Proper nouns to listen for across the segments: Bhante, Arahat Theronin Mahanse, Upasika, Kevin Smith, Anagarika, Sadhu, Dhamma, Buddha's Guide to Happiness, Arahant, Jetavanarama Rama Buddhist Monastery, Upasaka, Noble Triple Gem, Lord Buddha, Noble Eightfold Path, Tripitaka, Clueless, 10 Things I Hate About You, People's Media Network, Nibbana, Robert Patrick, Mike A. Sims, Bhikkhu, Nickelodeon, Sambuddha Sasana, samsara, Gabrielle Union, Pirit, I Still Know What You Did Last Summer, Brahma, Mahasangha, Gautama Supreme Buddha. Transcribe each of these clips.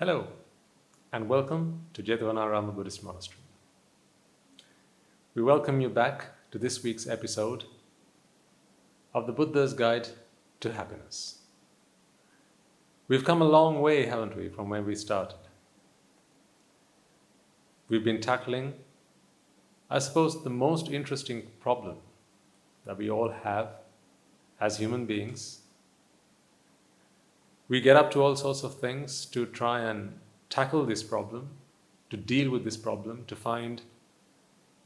Hello, and welcome to Jetavanarama Rama Buddhist Monastery. We welcome you back to this week's episode of the Buddha's Guide to Happiness. We've come a long way, haven't we, from when we started. We've been tackling, I suppose, the most interesting problem that we all have as human beings. We get up to all sorts of things to try and tackle this problem, to deal with this problem, to find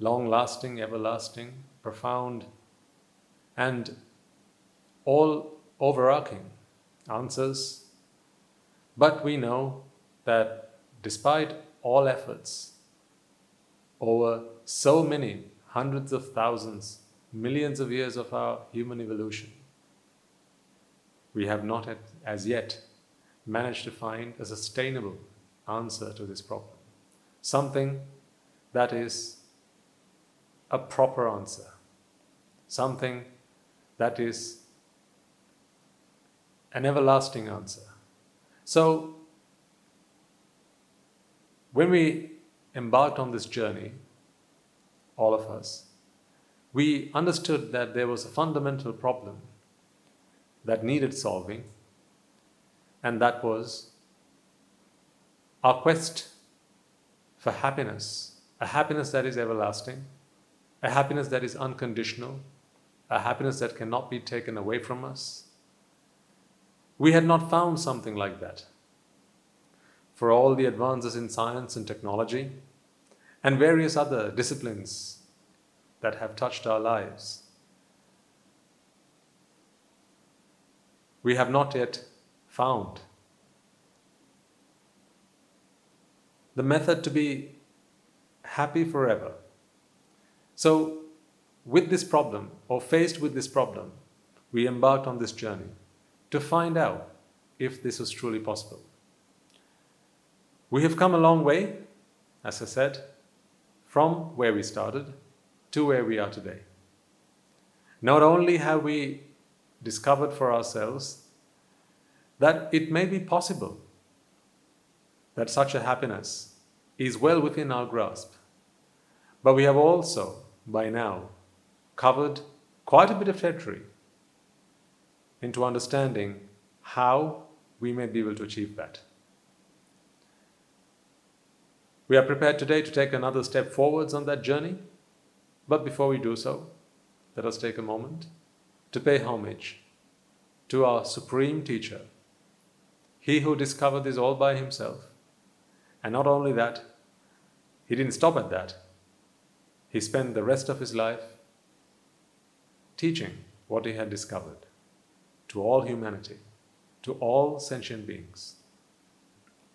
long-lasting, everlasting, profound, and all-overarching answers. But we know that despite all efforts over so many hundreds of thousands, millions of years of our human evolution, we have not as yet managed to find a sustainable answer to this problem. Something that is a proper answer. Something that is an everlasting answer. So, when we embarked on this journey, all of us, we understood that there was a fundamental problem that needed solving, and that was our quest for happiness, a happiness that is everlasting, a happiness that is unconditional, a happiness that cannot be taken away from us. We had not found something like that. For all the advances in science and technology, and various other disciplines that have touched our lives, we have not yet found the method to be happy forever. So, with this problem, or faced with this problem, we embarked on this journey to find out if this was truly possible. We have come a long way, as I said, from where we started to where we are today. Not only have we discovered for ourselves that it may be possible that such a happiness is well within our grasp, but we have also, by now, covered quite a bit of territory into understanding how we may be able to achieve that. We are prepared today to take another step forwards on that journey, but before we do so, let us take a moment to pay homage to our Supreme Teacher, he who discovered this all by himself. And not only that, he didn't stop at that. He spent the rest of his life teaching what he had discovered to all humanity, to all sentient beings.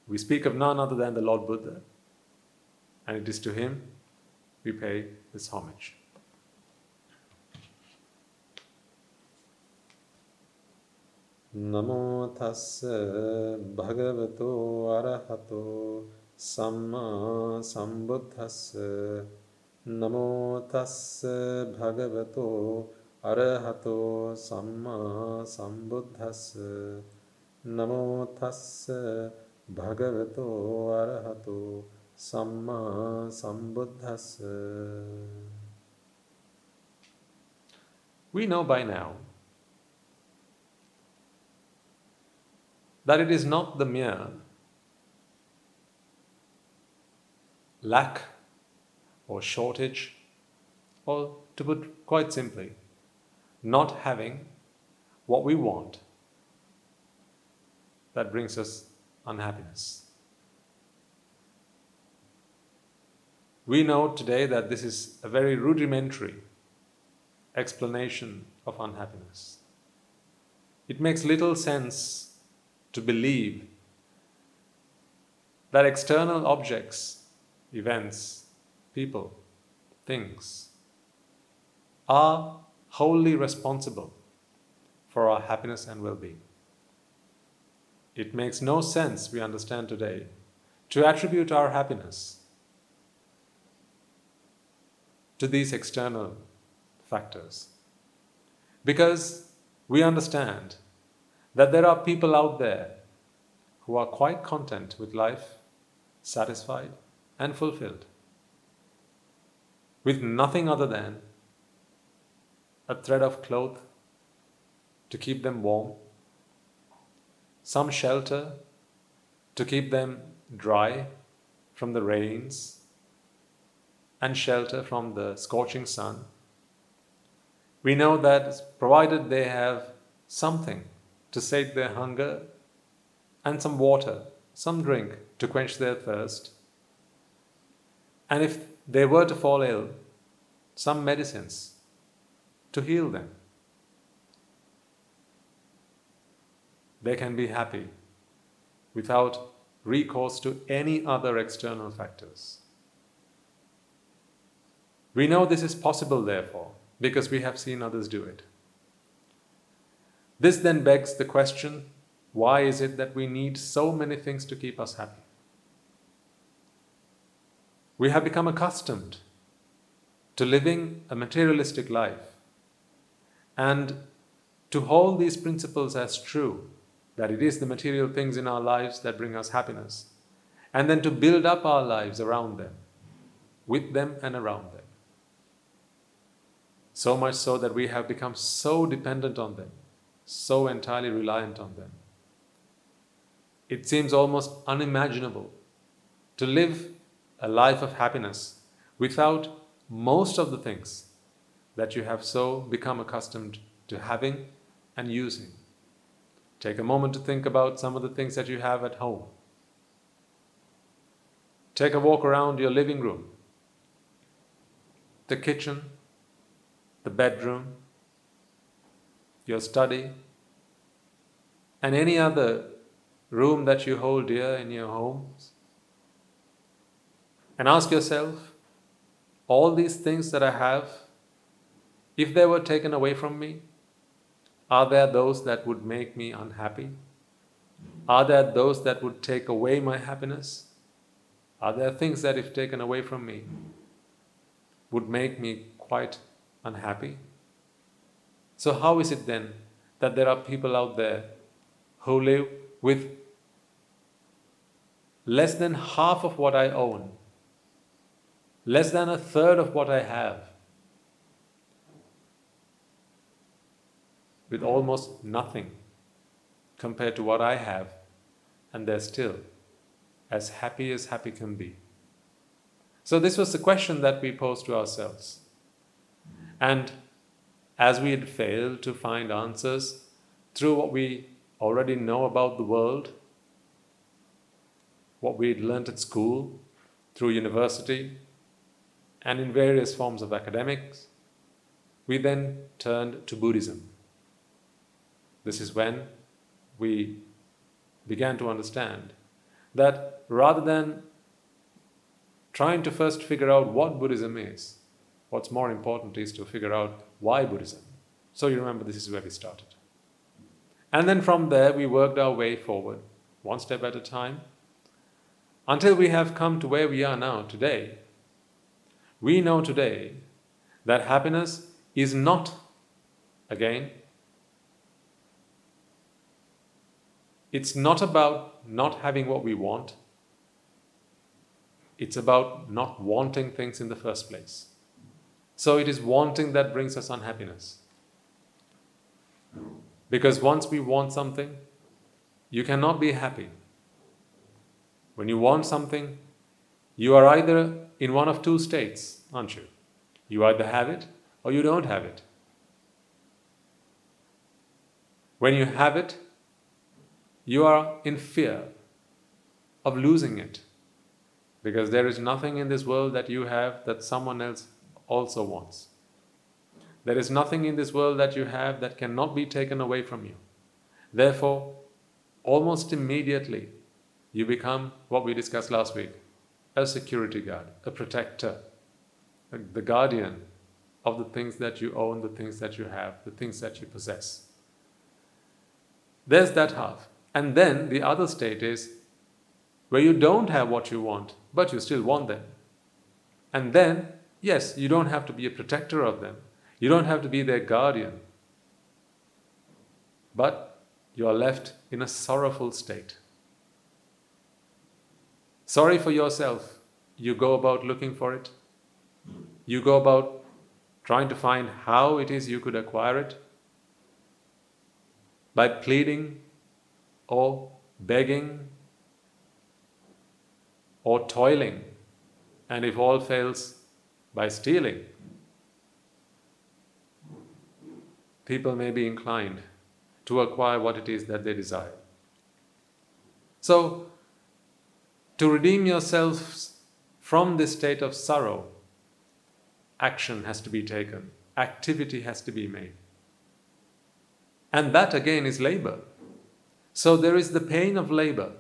We speak of none other than the Lord Buddha, and it is to him we pay this homage. Namo tassa bhagavato arahato sammāsambuddhassa. Namo tassa bhagavato arahato sammāsambuddhassa. Namo tassa bhagavato arahato sammāsambuddhassa. We know by now that it is not the mere lack or shortage, or to put quite simply, not having what we want that brings us unhappiness. We know today that this is a very rudimentary explanation of unhappiness. It makes little sense to believe that external objects, events, people, things are wholly responsible for our happiness and well-being. It makes no sense, we understand today, to attribute our happiness to these external factors, because we understand that there are people out there who are quite content with life, satisfied and fulfilled, with nothing other than a thread of cloth to keep them warm, some shelter to keep them dry from the rains and shelter from the scorching sun. We know that provided they have something to sate their hunger and some water, some drink to quench their thirst, and if they were to fall ill, some medicines to heal them, they can be happy without recourse to any other external factors. We know this is possible, therefore, because we have seen others do it. This then begs the question, why is it that we need so many things to keep us happy? We have become accustomed to living a materialistic life and to hold these principles as true, that it is the material things in our lives that bring us happiness, and then to build up our lives around them, with them and around them. So much so that we have become so dependent on them, so entirely reliant on them. It seems almost unimaginable to live a life of happiness without most of the things that you have so become accustomed to having and using. Take a moment to think about some of the things that you have at home. Take a walk around your living room, the kitchen, the bedroom, your study, and any other room that you hold dear in your homes. And ask yourself, all these things that I have, if they were taken away from me, are there those that would make me unhappy? Are there those that would take away my happiness? Are there things that, if taken away from me, would make me quite unhappy? So how is it then that there are people out there who live with less than half of what I own, less than a third of what I have, with almost nothing compared to what I have, and they're still as happy as happy can be? So this was the question that we posed to ourselves. And as we had failed to find answers through what we already know about the world, what we had learnt at school, through university, and in various forms of academics, we then turned to Buddhism. This is when we began to understand that rather than trying to first figure out what Buddhism is, what's more important is to figure out why Buddhism. So you remember, this is where we started. And then from there we worked our way forward, one step at a time, until we have come to where we are now today. We know today that happiness is not, again, it's not about not having what we want. It's about not wanting things in the first place. So it is wanting that brings us unhappiness. Because once we want something, you cannot be happy. When you want something, you are either in one of two states, aren't you? You either have it or you don't have it. When you have it, you are in fear of losing it, because there is nothing in this world that you have that someone else also wants. There is nothing in this world that you have that cannot be taken away from you. Therefore, almost immediately, you become what we discussed last week, a security guard, a protector, the guardian of the things that you own, the things that you have, the things that you possess. There's that half. And then the other state is where you don't have what you want, but you still want them. And then, yes, you don't have to be a protector of them. You don't have to be their guardian. But you are left in a sorrowful state, Sorry for yourself. You go about looking for it. You go about trying to find how it is you could acquire it. By pleading or begging or toiling, and if all fails, by stealing. People may be inclined to acquire what it is that they desire. So, to redeem yourselves from this state of sorrow, action has to be taken, activity has to be made. And that again is labor. So there is the pain of labor.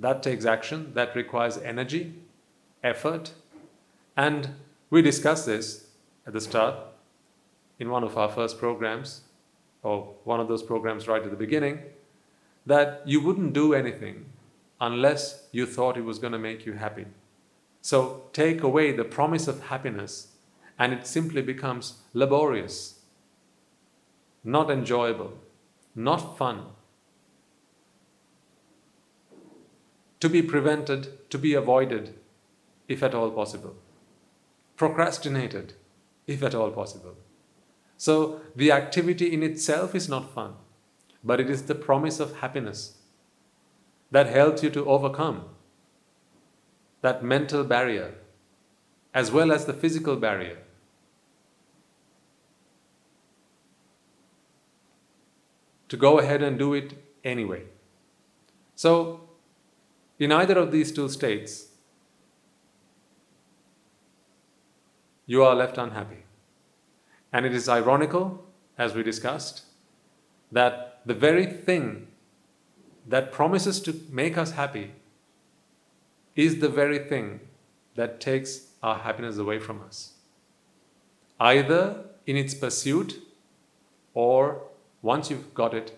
That takes action, that requires energy, effort, and we discussed this at the start in one of our first programs, or one of those programs right at the beginning, that you wouldn't do anything unless you thought it was going to make you happy. So take away the promise of happiness and it simply becomes laborious, not enjoyable, not fun. To be prevented, to be avoided, if at all possible. Procrastinated, if at all possible. So the activity in itself is not fun, but it is the promise of happiness that helps you to overcome that mental barrier as well as the physical barrier. To go ahead and do it anyway. So, in either of these two states, you are left unhappy. And it is ironical, as we discussed, that the very thing that promises to make us happy is the very thing that takes our happiness away from us, either in its pursuit or, once you've got it,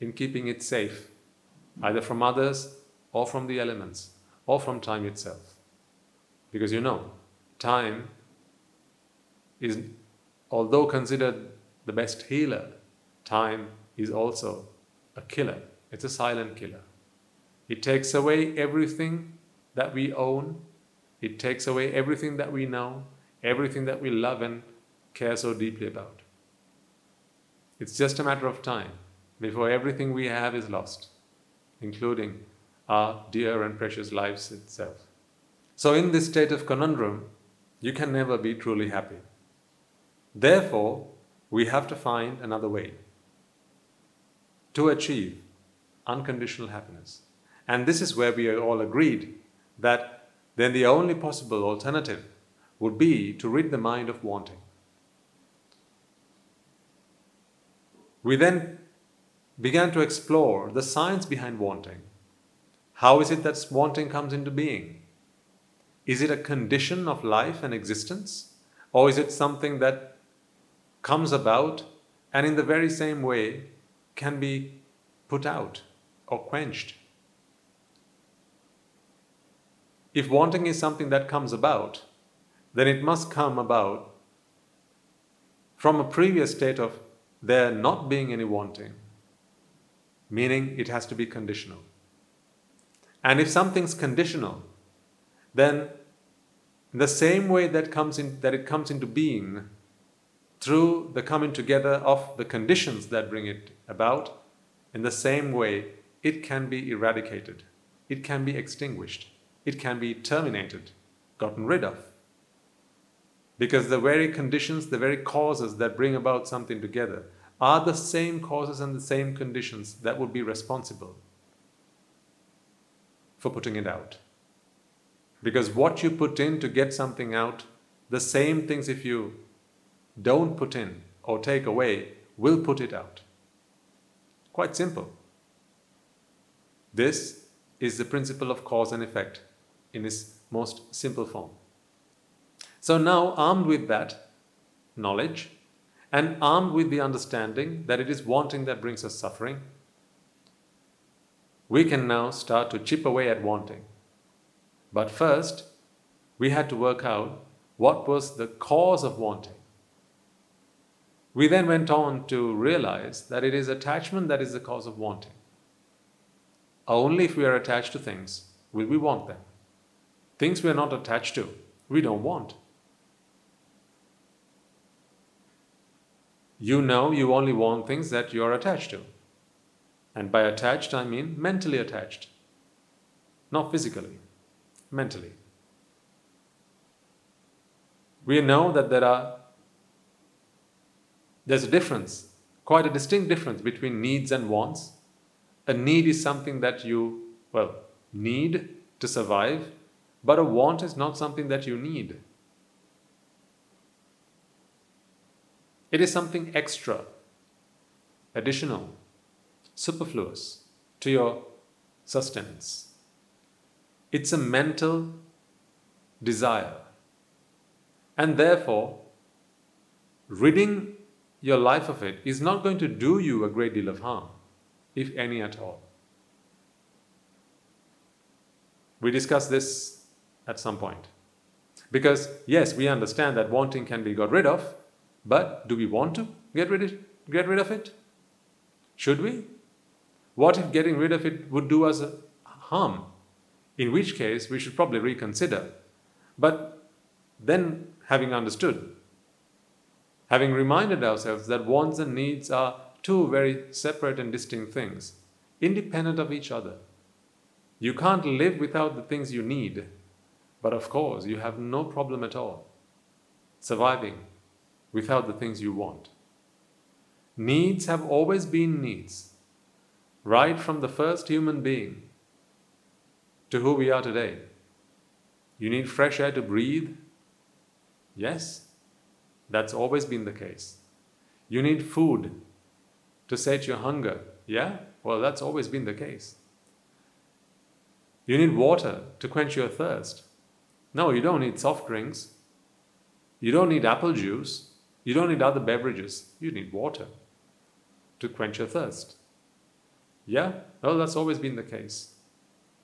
in keeping it safe, either from others or from the elements, or from time itself. Because you know, time is, although considered the best healer, time is also a killer. It's a silent killer. It takes away everything that we own. It takes away everything that we know, everything that we love and care so deeply about. It's just a matter of time before everything we have is lost, including our dear and precious lives itself. So in this state of conundrum, you can never be truly happy. Therefore, we have to find another way to achieve unconditional happiness. And this is where we are all agreed that then the only possible alternative would be to rid the mind of wanting. We then began to explore the science behind wanting. How is it that wanting comes into being? Is it a condition of life and existence? Or is it something that comes about and in the very same way can be put out or quenched? If wanting is something that comes about, then it must come about from a previous state of there not being any wanting, meaning it has to be conditional. And if something's conditional, then in the same way that it comes into being through the coming together of the conditions that bring it about, in the same way it can be eradicated, it can be extinguished, it can be terminated, gotten rid of. Because the very conditions, the very causes that bring about something together are the same causes and the same conditions that would be responsible for putting it out. Because what you put in to get something out, the same things if you don't put in or take away will put it out. Quite simple. This is the principle of cause and effect in its most simple form. So now, armed with that knowledge and armed with the understanding that it is wanting that brings us suffering, we can now start to chip away at wanting. But first, we had to work out what was the cause of wanting. We then went on to realize that it is attachment that is the cause of wanting. Only if we are attached to things will we want them. Things we are not attached to, we don't want. You know you only want things that you are attached to. And by attached, I mean mentally attached. Not physically, mentally. We know that there's a difference, quite a distinct difference between needs and wants. A need is something that you, need to survive, but a want is not something that you need. It is something extra, additional, superfluous to your sustenance. It's a mental desire. And therefore, ridding your life of it is not going to do you a great deal of harm, if any at all. We discussed this at some point. Because, yes, we understand that wanting can be got rid of, but do we want to get rid of it? Should we? What if getting rid of it would do us harm? In which case, we should probably reconsider. But then, having understood, having reminded ourselves that wants and needs are two very separate and distinct things, independent of each other. You can't live without the things you need, but of course, you have no problem at all surviving without the things you want. Needs have always been needs, right from the first human being to who we are today. You need fresh air to breathe? Yes, that's always been the case. You need food to sate your hunger? Yeah? Well, that's always been the case. You need water to quench your thirst? No, you don't need soft drinks. You don't need apple juice. You don't need other beverages. You need water to quench your thirst. Yeah? Well, that's always been the case.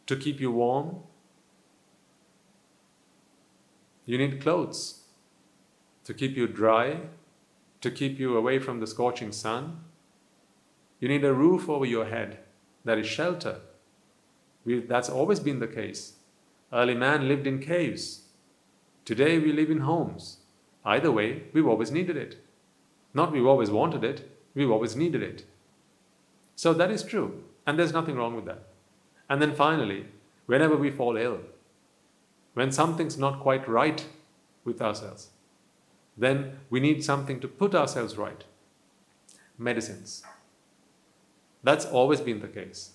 To keep you warm? You need clothes to keep you dry, to keep you away from the scorching sun. You need a roof over your head. That is shelter. That's always been the case. Early man lived in caves. Today we live in homes. Either way, we've always needed it. Not we've always wanted it, we've always needed it. So that is true, and there's nothing wrong with that. And then finally, whenever we fall ill, when something's not quite right with ourselves, then we need something to put ourselves right. Medicines. That's always been the case.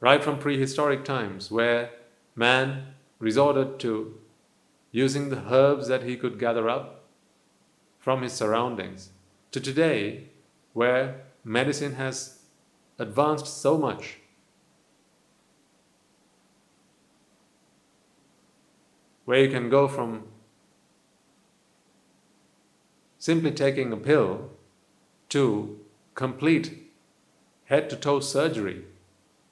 Right from prehistoric times, where man resorted to using the herbs that he could gather up from his surroundings, to today, where medicine has advanced so much. Where you can go from simply taking a pill to complete head-to-toe surgery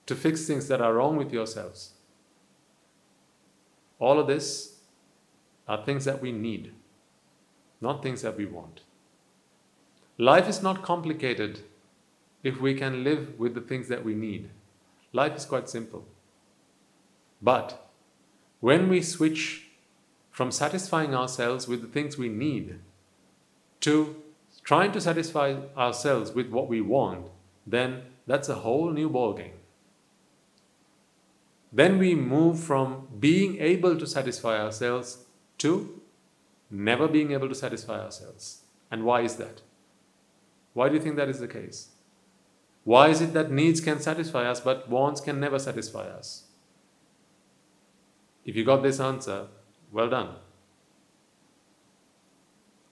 to fix things that are wrong with yourselves. All of this are things that we need, not things that we want. Life is not complicated if we can live with the things that we need. Life is quite simple. But when we switch from satisfying ourselves with the things we need to trying to satisfy ourselves with what we want, then that's a whole new ballgame. Then we move from being able to satisfy ourselves to never being able to satisfy ourselves. And why is that? Why do you think that is the case? Why is it that needs can satisfy us but wants can never satisfy us? If you got this answer, well done.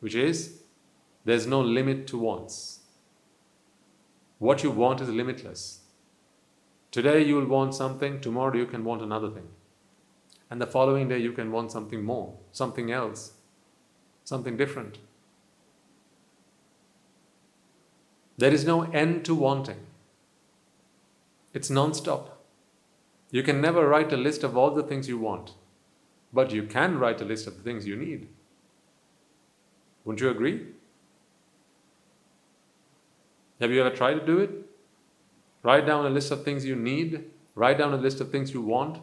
Which is, there's no limit to wants. What you want is limitless. Today you will want something, tomorrow you can want another thing. And the following day you can want something more, something else, something different. There is no end to wanting. It's non-stop. You can never write a list of all the things you want, but you can write a list of the things you need. Wouldn't you agree? Have you ever tried to do it? Write down a list of things you need. Write down a list of things you want.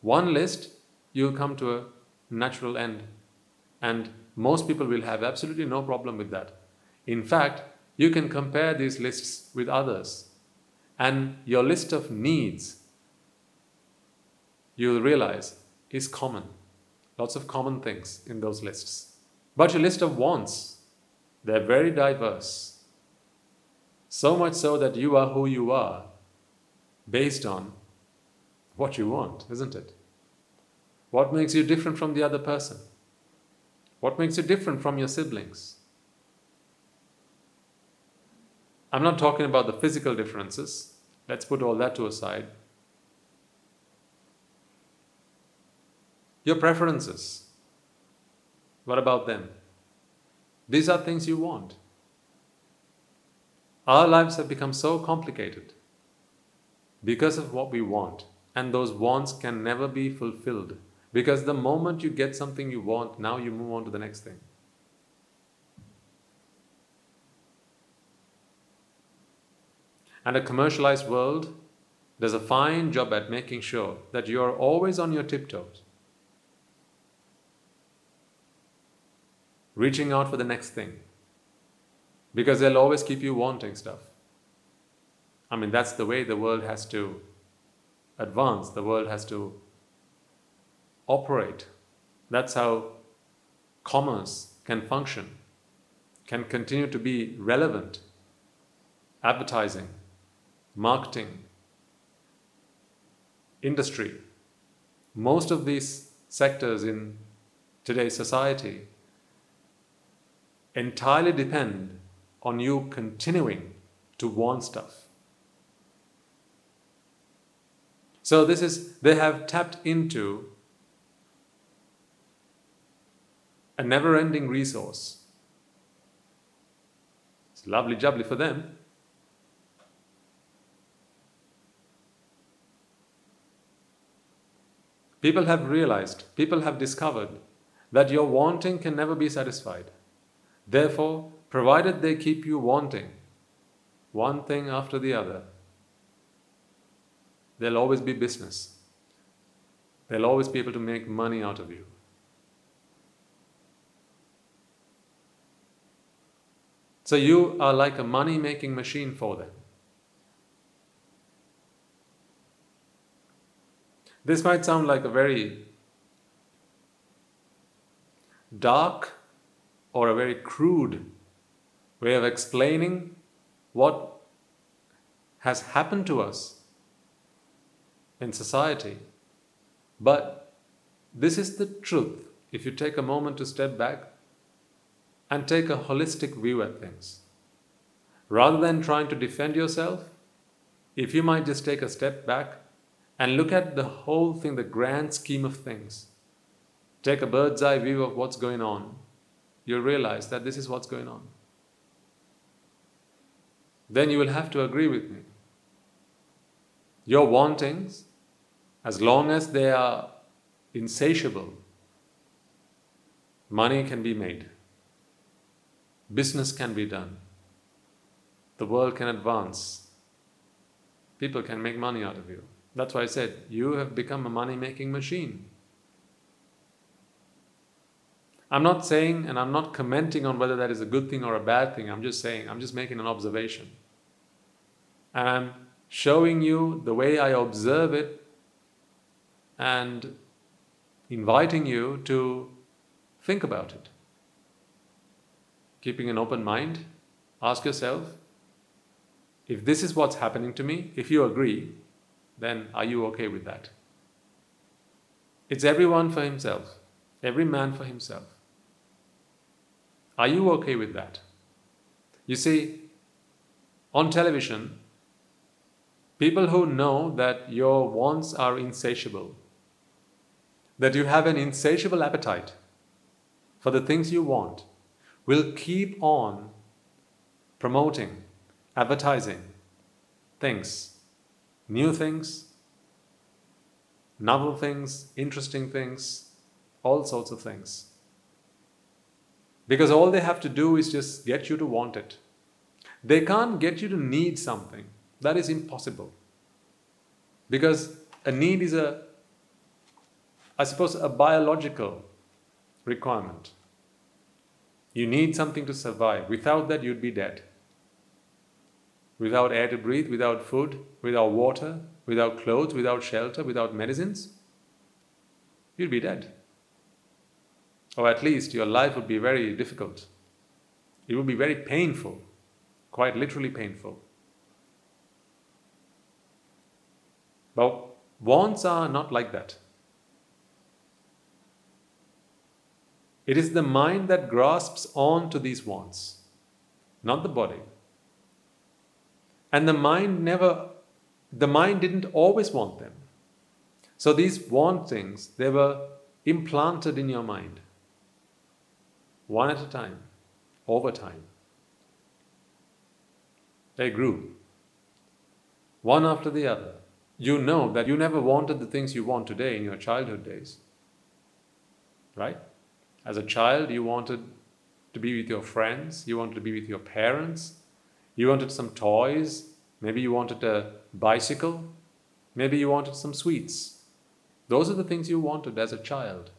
One list, you'll come to a natural end. And most people will have absolutely no problem with that. In fact, you can compare these lists with others. And your list of needs, you'll realize, is common. Lots of common things in those lists. But your list of wants, they're very diverse. So much so that you are who you are based on what you want, isn't it? What makes you different from the other person? What makes you different from your siblings? I'm not talking about the physical differences. Let's put all that to aside. Your preferences. What about them? These are things you want. Our lives have become so complicated because of what we want, and those wants can never be fulfilled, because the moment you get something you want, now you move on to the next thing. And a commercialized world does a fine job at making sure that you are always on your tiptoes, reaching out for the next thing, because they'll always keep you wanting stuff. I mean, that's the way the world has to advance, the world has to operate. That's how commerce can function, can continue to be relevant. Advertising, marketing, industry, most of these sectors in today's society entirely depend on you continuing to want stuff. So they have tapped into a never-ending resource. It's lovely jubbly for them. People have realized, people have discovered that your wanting can never be satisfied. Therefore, provided they keep you wanting one thing after the other, there'll always be business. They'll always be able to make money out of you. So you are like a money-making machine for them. This might sound like a very dark or a very crude way of explaining what has happened to us in society. But this is the truth if you take a moment to step back and take a holistic view at things. Rather than trying to defend yourself, if you might just take a step back and look at the whole thing, the grand scheme of things. Take a bird's eye view of what's going on. You'll realize that this is what's going on. Then you will have to agree with me. Your wantings, as long as they are insatiable, money can be made. Business can be done. The world can advance. People can make money out of you. That's why I said, you have become a money-making machine. I'm not saying and I'm not commenting on whether that is a good thing or a bad thing. I'm just saying, I'm just making an observation. And I'm showing you the way I observe it and inviting you to think about it. Keeping an open mind, ask yourself, if this is what's happening to me, if you agree, then are you okay with that? It's everyone for himself. Every man for himself. Are you okay with that? You see, on television, people who know that your wants are insatiable, that you have an insatiable appetite for the things you want, will keep on promoting, advertising things, new things, novel things, interesting things, all sorts of things. Because all they have to do is just get you to want it. They can't get you to need something. That is impossible. Because a need is I suppose, a biological requirement. You need something to survive. Without that, you'd be dead. Without air to breathe, without food, without water, without clothes, without shelter, without medicines, you'd be dead. Or at least your life would be very difficult. It would be very painful, quite literally painful. But wants are not like that. It is the mind that grasps on to these wants, not the body. And the mind didn't always want them. So these want things, they were implanted in your mind, one at a time, over time. They grew, one after the other. You know that you never wanted the things you want today in your childhood days, right? As a child, you wanted to be with your friends, you wanted to be with your parents, you wanted some toys, maybe you wanted a bicycle, maybe you wanted some sweets. Those are the things you wanted as a child.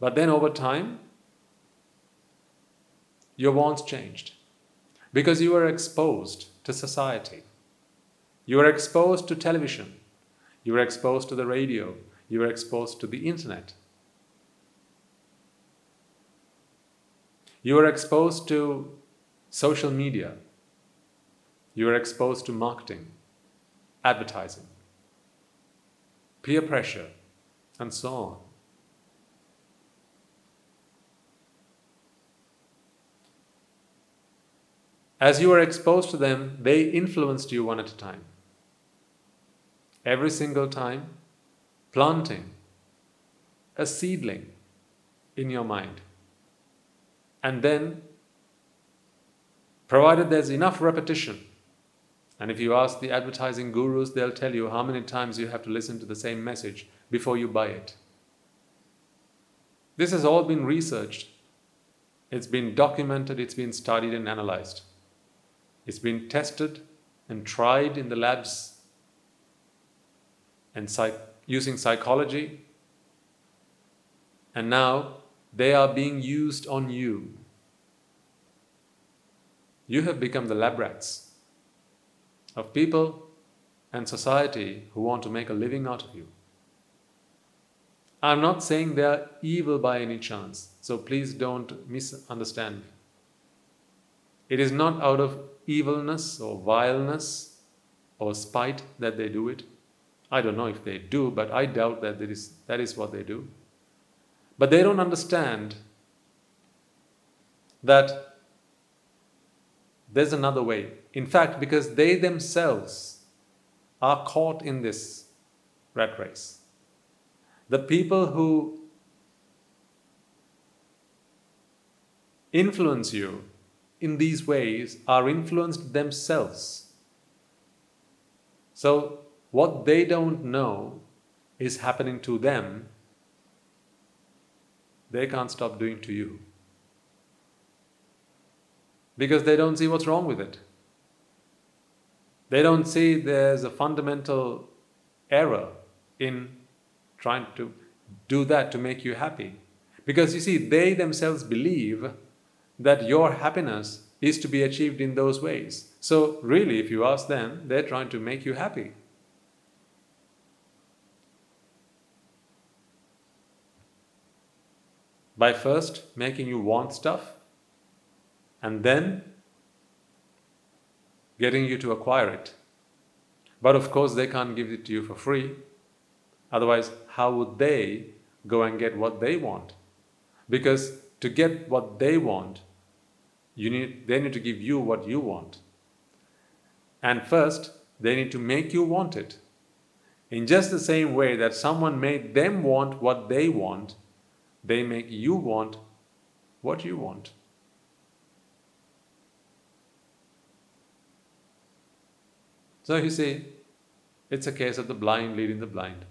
But then over time, your wants changed because you were exposed to society. You were exposed to television, you were exposed to the radio, you were exposed to the internet. You were exposed to social media. You were exposed to marketing, advertising, peer pressure, and so on. As you were exposed to them, they influenced you one at a time. Every single time, planting a seedling in your mind. And then, provided there's enough repetition, and if you ask the advertising gurus, they'll tell you how many times you have to listen to the same message before you buy it. This has all been researched. It's been documented, it's been studied and analyzed. It's been tested and tried in the labs and using psychology, and now they are being used on you. You have become the lab rats of people and society who want to make a living out of you. I'm not saying they are evil by any chance, so please don't misunderstand me. It is not out of evilness or vileness or spite that they do it. I don't know if they do, but I doubt that that is what they do. But they don't understand that there's another way. In fact, because they themselves are caught in this rat race. The people who influence you in these ways are influenced themselves. So what they don't know is happening to them, they can't stop doing to you. Because they don't see what's wrong with it. They don't see there's a fundamental error in trying to do that to make you happy. Because you see, they themselves believe that your happiness is to be achieved in those ways. So really, if you ask them, they're trying to make you happy. By first making you want stuff and then getting you to acquire it. But of course they can't give it to you for free. Otherwise, how would they go and get what they want? Because to get what they want, they need to give you what you want. And first, they need to make you want it. In just the same way that someone made them want what they want, they make you want what you want. So you see, it's a case of the blind leading the blind.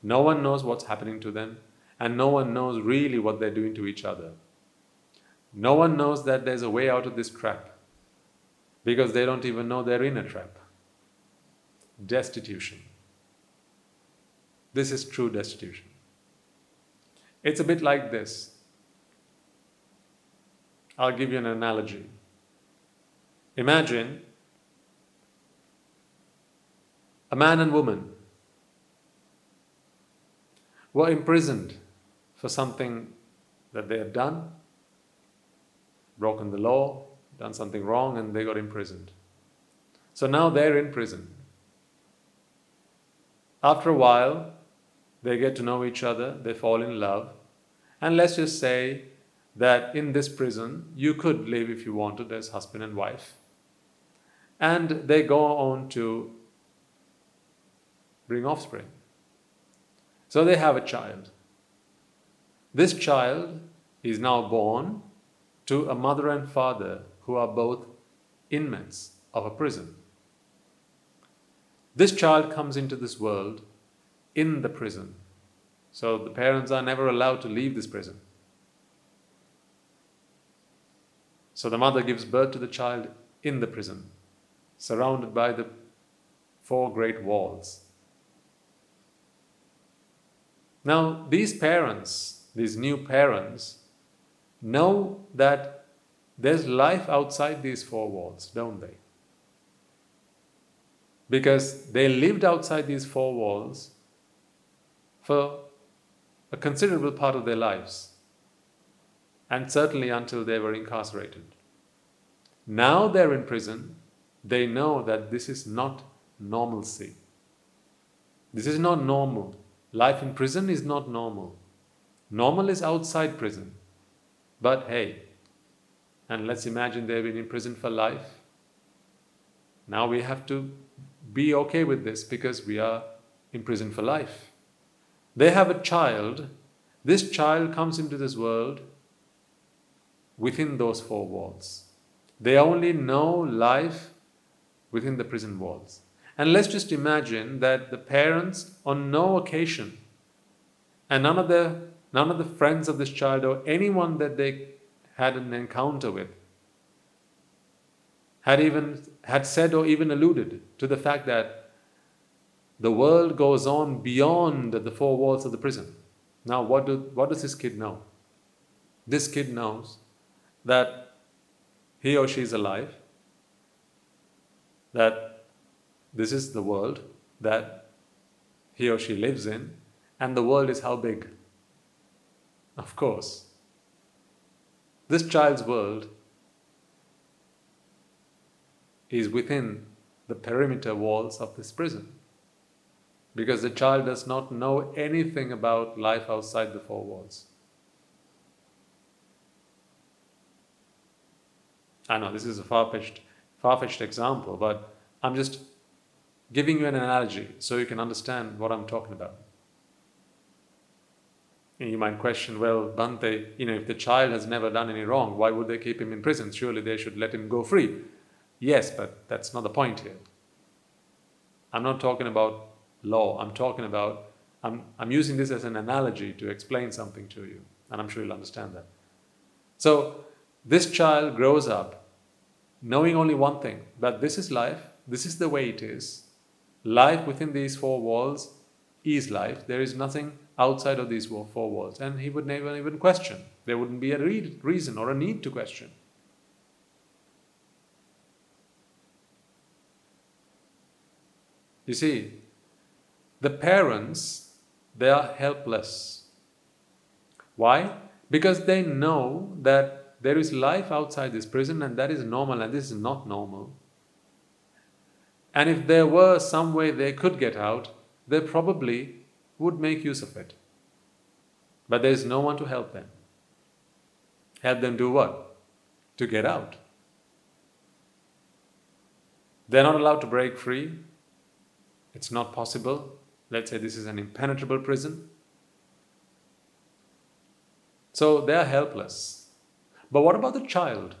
No one knows what's happening to them, and no one knows really what they're doing to each other. No one knows that there's a way out of this trap because they don't even know they're in a trap. Destitution. This is true destitution. It's a bit like this. I'll give you an analogy. Imagine a man and woman were imprisoned for something that they had done, broken the law, done something wrong, and they got imprisoned. So now they're in prison. After a while, they get to know each other, they fall in love, and let's just say that in this prison, you could live if you wanted as husband and wife. And they go on to bring offspring. So they have a child. This child is now born to a mother and father who are both inmates of a prison. This child comes into this world in the prison. So the parents are never allowed to leave this prison. So the mother gives birth to the child in the prison, surrounded by the 4 great walls. Now, these parents, these new parents, know that there's life outside these 4 walls, don't they? Because they lived outside these 4 walls for a considerable part of their lives, and certainly until they were incarcerated. Now they're in prison, they know that this is not normalcy. This is not normal. Life in prison is not normal. Normal is outside prison. But hey, and let's imagine they've been in prison for life. Now we have to be okay with this because we are in prison for life. They have a child. This child comes into this world within those 4 walls. They only know life within the prison walls. And let's just imagine that the parents, on no occasion, and none of the friends of this child or anyone that they had an encounter with had said or even alluded to the fact that the world goes on beyond the 4 walls of the prison. Now, what does this kid know? This kid knows that he or she is alive, that this is the world that he or she lives in, and the world is how big? Of course. This child's world is within the perimeter walls of this prison, because the child does not know anything about life outside the 4 walls. I know this is a far-fetched example, but I'm just giving you an analogy so you can understand what I'm talking about. And you might question, well, Bhante, if the child has never done any wrong, why would they keep him in prison? Surely they should let him go free. Yes, but that's not the point here. I'm not talking about law. I'm using this as an analogy to explain something to you, and I'm sure you'll understand that. So, this child grows up knowing only one thing, that this is life, this is the way it is. Life within these 4 walls is life. There is nothing outside of these 4 walls. And he would never even question. There wouldn't be a reason or a need to question. You see, the parents, they are helpless. Why? Because they know that there is life outside this prison, and that is normal, and this is not normal. And if there were some way they could get out, they probably would make use of it. But there is no one to help them. Help them do what? To get out. They're not allowed to break free. It's not possible. Let's say this is an impenetrable prison. So they are helpless. But what about the child?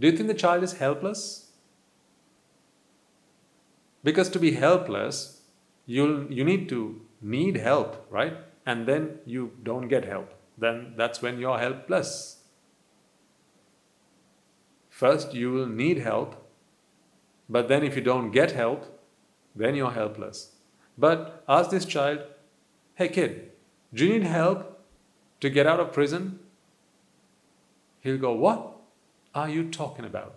Do you think the child is helpless? Because to be helpless, you need help, right? And then you don't get help. then that's when you're helpless. First, you will need help, but then if you don't get help, then you're helpless. But ask this child, hey kid, do you need help to get out of prison? He'll go, what are you talking about?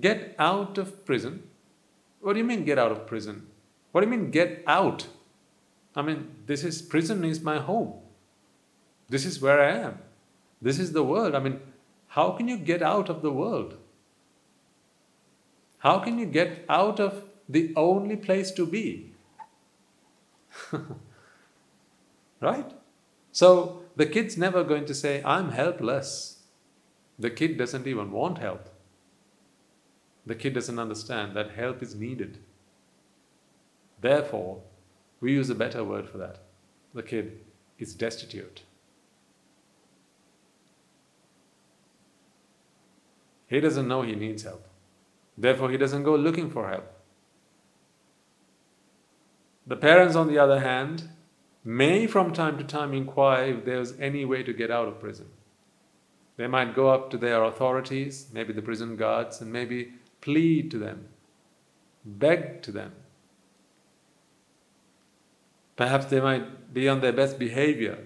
Get out of prison? What do you mean get out of prison? What do you mean get out? I mean, this is, prison is my home. This is where I am. This is the world. I mean, how can you get out of the world? How can you get out of the only place to be? Right? So, the kid's never going to say, I'm helpless. The kid doesn't even want help. The kid doesn't understand that help is needed. Therefore, we use a better word for that. The kid is destitute. He doesn't know he needs help. Therefore, he doesn't go looking for help. The parents, on the other hand, may from time to time inquire if there's any way to get out of prison. They might go up to their authorities, maybe the prison guards, and maybe plead to them, beg to them. Perhaps they might be on their best behavior,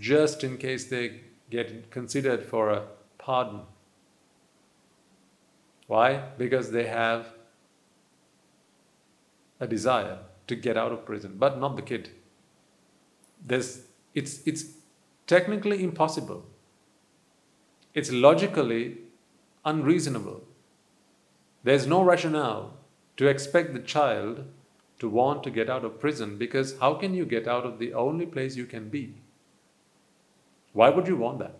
just in case they get considered for a pardon. Why? Because they have a desire to get out of prison, but not the kid. It's technically impossible. It's logically unreasonable. There's no rationale to expect the child to want to get out of prison, because how can you get out of the only place you can be? Why would you want that?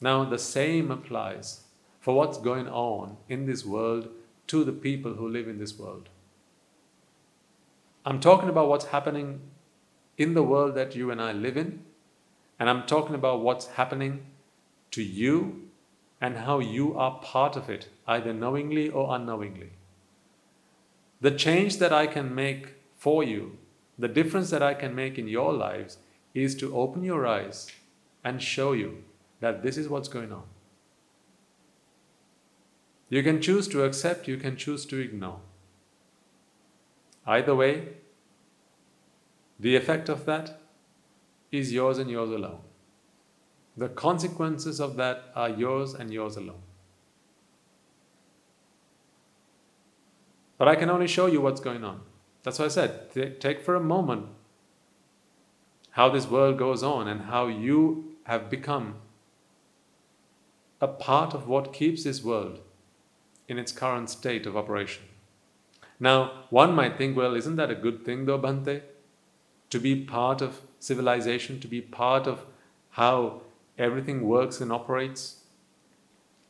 Now, the same applies for what's going on in this world to the people who live in this world. I'm talking about what's happening in the world that you and I live in, and I'm talking about what's happening to you and how you are part of it, either knowingly or unknowingly. The change that I can make for you, the difference that I can make in your lives, is to open your eyes and show you that this is what's going on. You can choose to accept, you can choose to ignore. Either way, the effect of that is yours and yours alone. The consequences of that are yours and yours alone. But I can only show you what's going on. That's why I said, take for a moment how this world goes on and how you have become a part of what keeps this world in its current state of operation. Now, one might think, well, isn't that a good thing though, Bhante? To be part of civilization, to be part of how everything works and operates,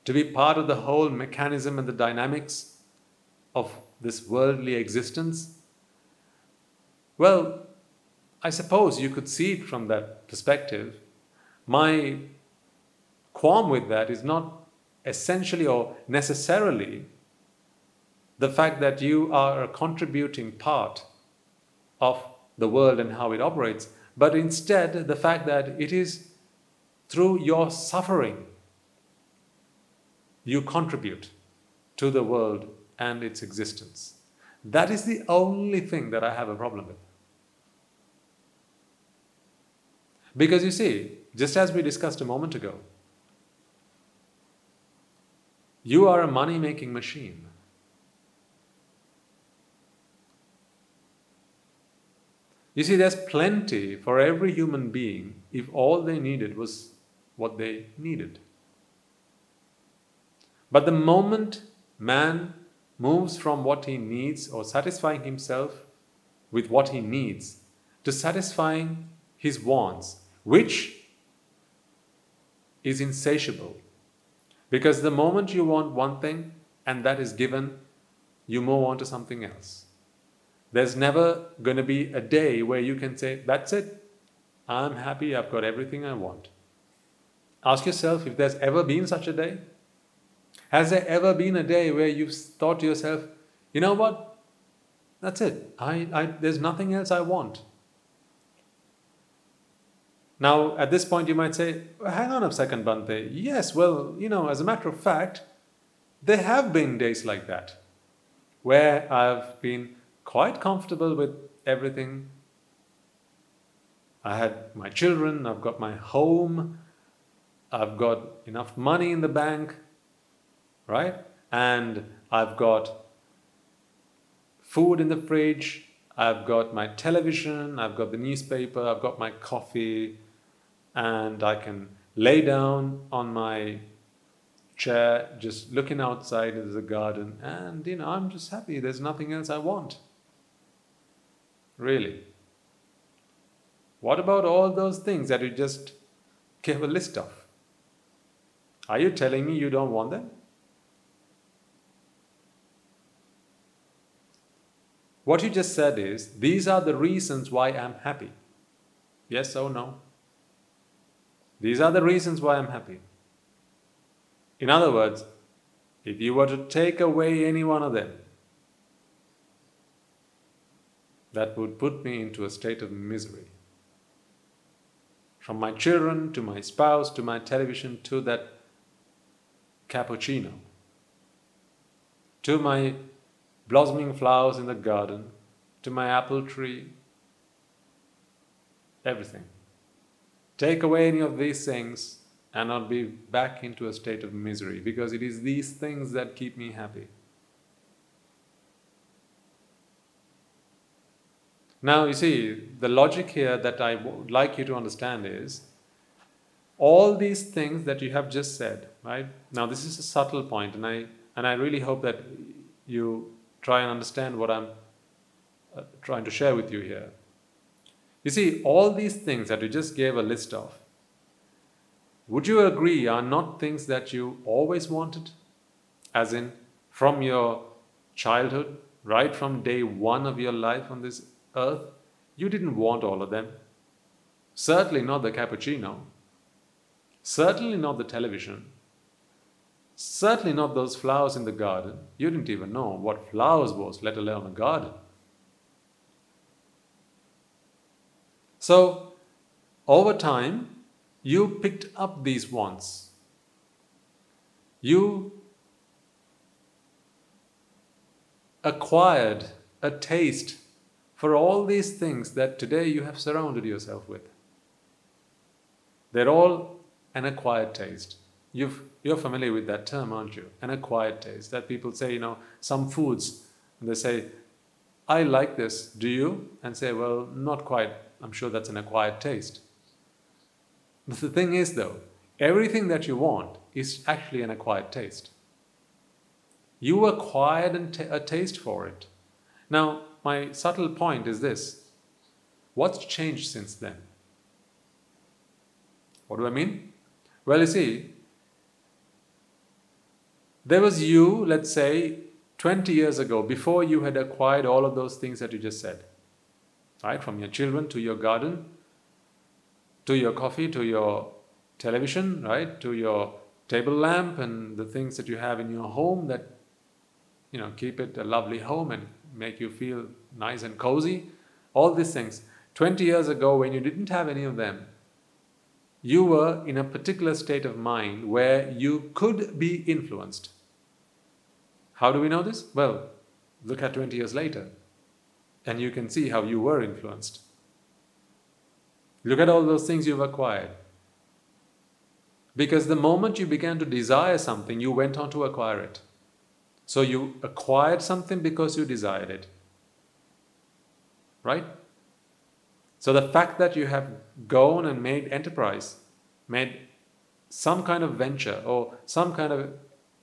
to be part of the whole mechanism and the dynamics of this worldly existence? Well, I suppose you could see it from that perspective. My qualm with that is not essentially or necessarily the fact that you are a contributing part of the world and how it operates, but instead the fact that it is through your suffering you contribute to the world and its existence. That is the only thing that I have a problem with. Because you see, just as we discussed a moment ago, you are a money-making machine. You see, there's plenty for every human being if all they needed was what they needed. But the moment man moves from what he needs or satisfying himself with what he needs to satisfying his wants, which is insatiable. Because the moment you want one thing and that is given, you move on to something else. There's never going to be a day where you can say, that's it, I'm happy, I've got everything I want. Ask yourself if there's ever been such a day. Has there ever been a day where you've thought to yourself, you know what, that's it, there's nothing else I want? Now, at this point you might say, hang on a second, Bhante. Yes, well, as a matter of fact, there have been days like that where I've been quite comfortable with everything. I had my children, I've got my home, I've got enough money in the bank, right? And I've got food in the fridge, I've got my television, I've got the newspaper, I've got my coffee, and I can lay down on my chair just looking outside into the garden, and I'm just happy, there's nothing else I want. Really. What about all those things that you just gave a list of? Are you telling me you don't want them? What you just said is, these are the reasons why I'm happy. Yes or no? These are the reasons why I'm happy. In other words, if you were to take away any one of them, that would put me into a state of misery. From my children, to my spouse, to my television, to that cappuccino, to my blossoming flowers in the garden, to my apple tree, everything. Take away any of these things and I'll be back into a state of misery, because it is these things that keep me happy. Now, you see, the logic here that I would like you to understand is all these things that you have just said, right? Now, this is a subtle point, and I really hope that you try and understand what I'm trying to share with you here. You see, all these things that you just gave a list of, would you agree are not things that you always wanted? As in, from your childhood, right from day one of your life on this earth, you didn't want all of them. Certainly not the cappuccino. Certainly not the television. Certainly not those flowers in the garden. You didn't even know what flowers was, let alone a garden. So, over time, you picked up these wants. You acquired a taste for all these things that today you have surrounded yourself with. They're all an acquired taste. You're familiar with that term, aren't you? An acquired taste. That people say, some foods, and they say, I like this, do you? And say, well, not quite. I'm sure that's an acquired taste. But the thing is, though, everything that you want is actually an acquired taste. You acquired a taste for it. Now, my subtle point is this. What's changed since then? What do I mean? Well, you see, there was you, let's say, 20 years ago, before you had acquired all of those things that you just said. Right? From your children to your garden, to your coffee, to your television, right? To your table lamp and the things that you have in your home that, keep it a lovely home and make you feel nice and cozy, all these things. 20 years ago, when you didn't have any of them, you were in a particular state of mind where you could be influenced. How do we know this? Well, look at 20 years later, and you can see how you were influenced. Look at all those things you've acquired. Because the moment you began to desire something, you went on to acquire it. So you acquired something because you desired it, right? So the fact that you have gone and made some kind of venture or some kind of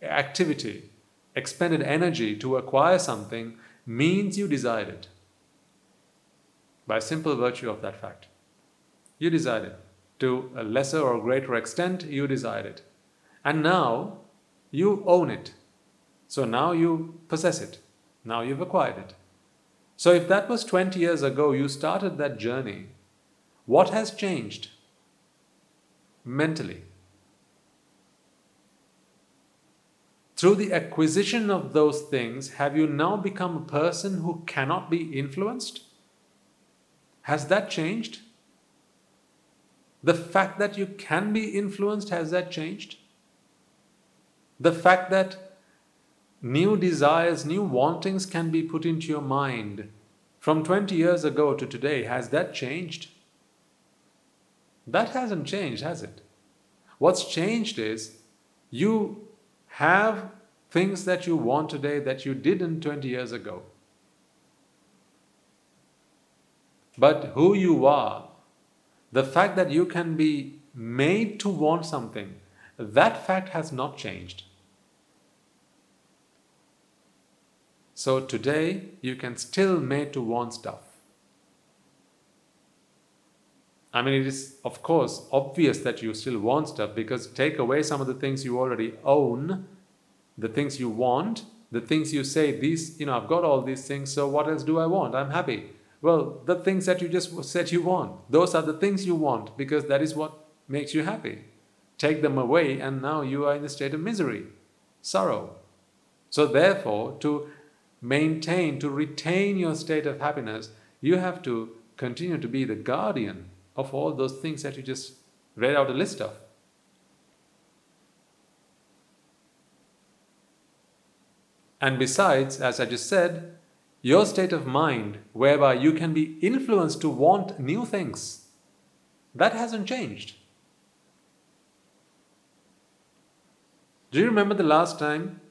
activity, expended energy to acquire something means you desired it. By simple virtue of that fact, you desired it. To a lesser or greater extent, you desired it. And now you own it. So now you possess it. Now you've acquired it. So if that was 20 years ago, you started that journey, what has changed mentally? Through the acquisition of those things, have you now become a person who cannot be influenced? Has that changed? The fact that you can be influenced, has that changed? The fact that new desires, new wantings can be put into your mind from 20 years ago to today, has that changed? That hasn't changed, has it? What's changed is you have things that you want today that you didn't 20 years ago. But who you are, the fact that you can be made to want something, that fact has not changed. So today, you can still made to want stuff. I mean, it is, of course, obvious that you still want stuff, because take away some of the things you already own, the things you want, the things you say, these, you know, I've got all these things, so what else do I want? I'm happy. Well, the things that you just said you want, those are the things you want, because that is what makes you happy. Take them away, and now you are in a state of misery, sorrow. So therefore, to maintain, to retain your state of happiness, you have to continue to be the guardian of all those things that you just read out a list of. And besides, as I just said, your state of mind, whereby you can be influenced to want new things, that hasn't changed. Do you remember the last time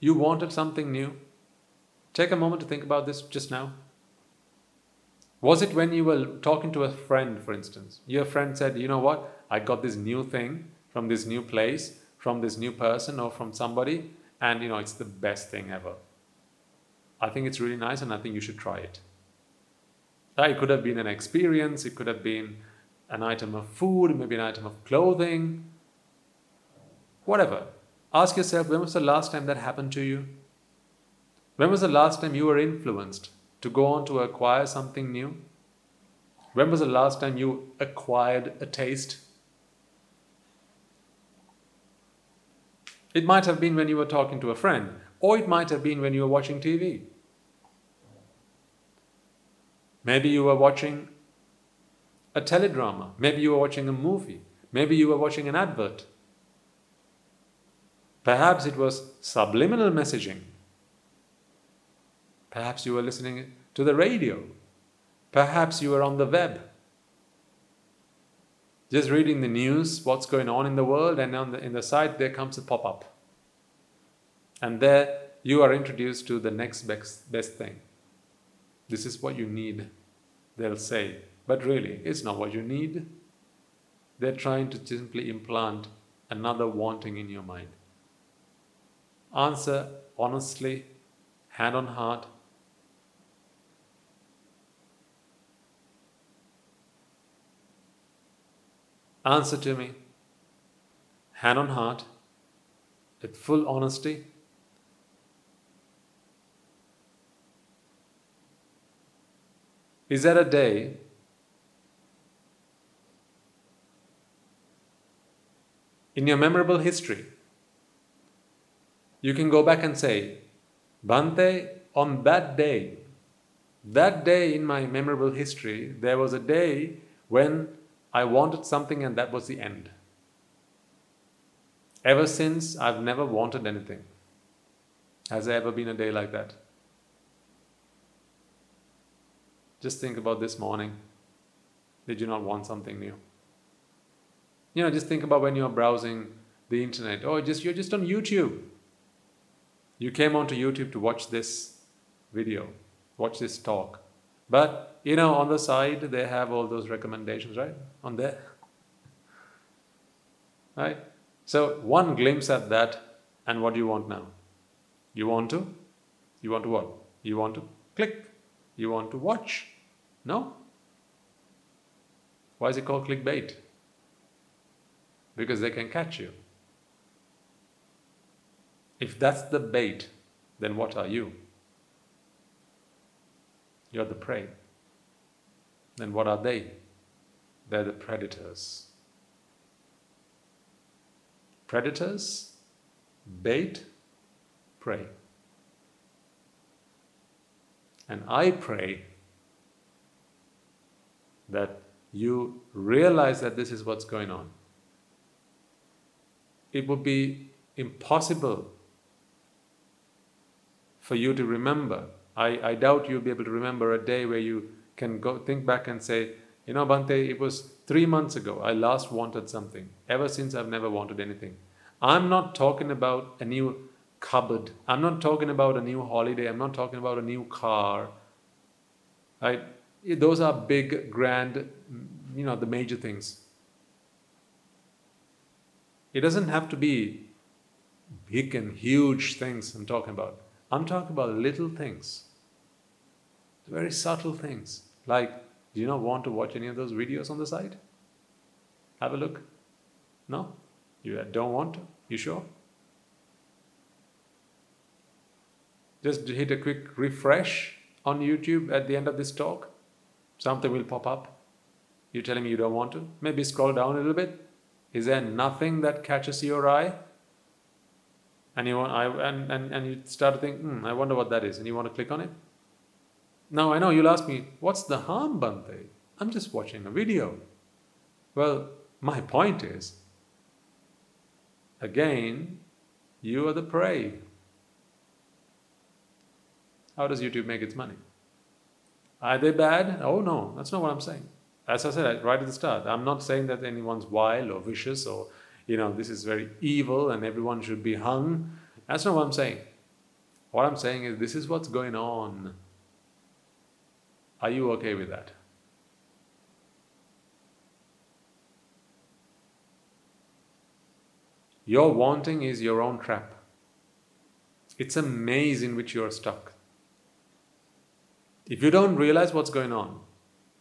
you wanted something new? Take a moment to think about this just now. Was it when you were talking to a friend, for instance? Your friend said, you know what, I got this new thing from this new place, from this new person or from somebody, and you know, it's the best thing ever. I think it's really nice, and I think you should try it. It could have been an experience, it could have been an item of food, maybe an item of clothing, whatever. Ask yourself, when was the last time that happened to you? When was the last time you were influenced to go on to acquire something new? When was the last time you acquired a taste? It might have been when you were talking to a friend, or it might have been when you were watching TV. Maybe you were watching a teledrama, maybe you were watching a movie, maybe you were watching an advert. Perhaps it was subliminal messaging. Perhaps you were listening to the radio. Perhaps you were on the web, just reading the news, what's going on in the world, and on the site there comes a pop-up. And there you are introduced to the next best thing. This is what you need, they'll say. But really, it's not what you need. They're trying to simply implant another wanting in your mind. Answer honestly, hand on heart. Answer to me, hand on heart, with full honesty. Is there a day in your memorable history you can go back and say, Bhante, on that day in my memorable history, there was a day when I wanted something and that was the end. Ever since, I've never wanted anything. Has there ever been a day like that? Just think about this morning. Did you not want something new? You know, just think about when you're browsing the internet, or just you're just on YouTube. You came onto YouTube to watch this video, watch this talk. But, you know, on the side, they have all those recommendations, right? On there. Right? So, one glimpse at that, and what do you want now? You want to what? You want to click? You want to watch? No? Why is it called clickbait? Because they can catch you. If that's the bait, then what are you? You're the prey. Then what are they? They're the predators. Predators, bait, prey. And I pray that you realize that this is what's going on. It would be impossible for you to remember. I doubt you'll be able to remember a day where you can go think back and say, you know, Bhante, it was 3 months ago I last wanted something. Ever since I've never wanted anything. I'm not talking about a new cupboard. I'm not talking about a new holiday. I'm not talking about a new car. Right? Those are big, grand, you know, the major things. It doesn't have to be big and huge things I'm talking about. I'm talking about little things, very subtle things. Like, do you not want to watch any of those videos on the side? Have a look. No? You don't want to? You sure? Just hit a quick refresh on YouTube at the end of this talk. Something will pop up. You're telling me you don't want to? Maybe scroll down a little bit. Is there nothing that catches your eye? And you want, and you start to think, I wonder what that is. And you want to click on it? Now I know you'll ask me, what's the harm, Bhante? I'm just watching a video. Well, my point is, again, you are the prey. How does YouTube make its money? Are they bad? Oh no, that's not what I'm saying. As I said right at the start, I'm not saying that anyone's vile or vicious or, you know, this is very evil and everyone should be hung. That's not what I'm saying. What I'm saying is this is what's going on. Are you okay with that? Your wanting is your own trap. It's a maze in which you are stuck. If you don't realize what's going on,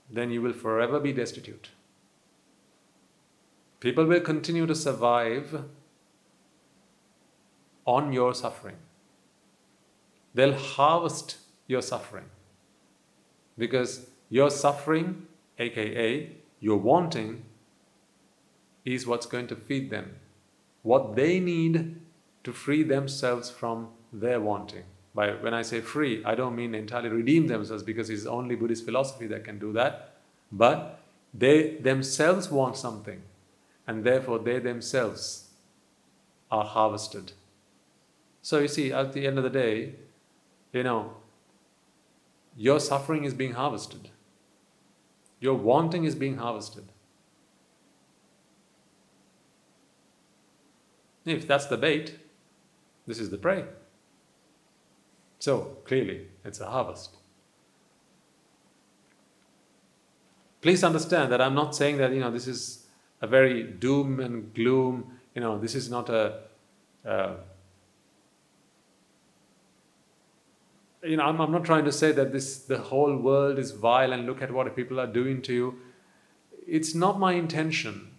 then you will forever be destitute. People will continue to survive on your suffering. They'll harvest your suffering. Because your suffering, aka your wanting, is what's going to feed them. What they need to free themselves from their wanting. When I say free, I don't mean entirely redeem themselves, because it's only Buddhist philosophy that can do that. But they themselves want something, and therefore they themselves are harvested. So you see, at the end of the day, you know, your suffering is being harvested. Your wanting is being harvested. If that's the bait, this is the prey. So, clearly, it's a harvest. Please understand that I'm not saying that, you know, this is a very doom and gloom, you know, this is not a... you know, I'm not trying to say that the whole world is vile and look at what people are doing to you. It's not my intention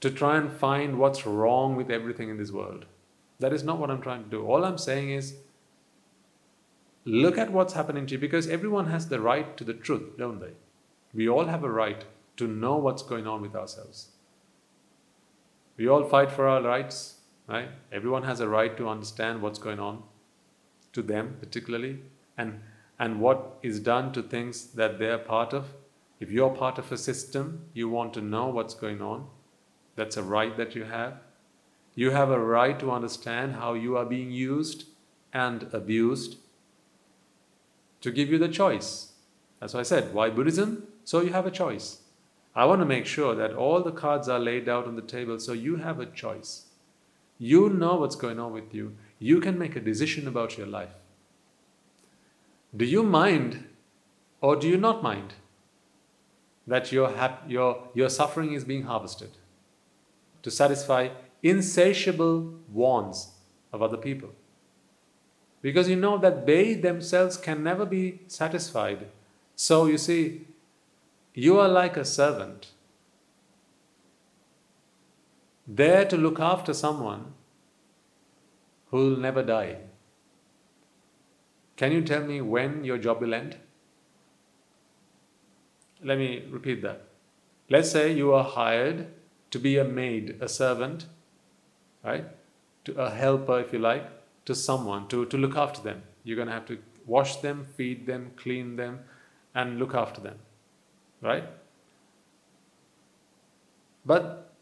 to try and find what's wrong with everything in this world. That is not what I'm trying to do. All I'm saying is, look at what's happening to you, because everyone has the right to the truth, don't they? We all have a right to know what's going on with ourselves. We all fight for our rights, right? Everyone has a right to understand what's going on to them particularly, and what is done to things that they're part of. If you're part of a system, you want to know what's going on. That's a right that you have. You have a right to understand how you are being used and abused, to give you the choice. That's why I said, why Buddhism? So you have a choice. I want to make sure that all the cards are laid out on the table so you have a choice. You know what's going on with you. You can make a decision about your life. Do you mind or do you not mind that your suffering is being harvested to satisfy insatiable wants of other people? Because you know that they themselves can never be satisfied. So you see, you are like a servant, there to look after someone who will never die. Can you tell me when your job will end? Let me repeat that. Let's say you are hired to be a maid, a servant, right? A helper, if you like, to someone, to look after them. You're going to have to wash them, feed them, clean them, and look after them, right? But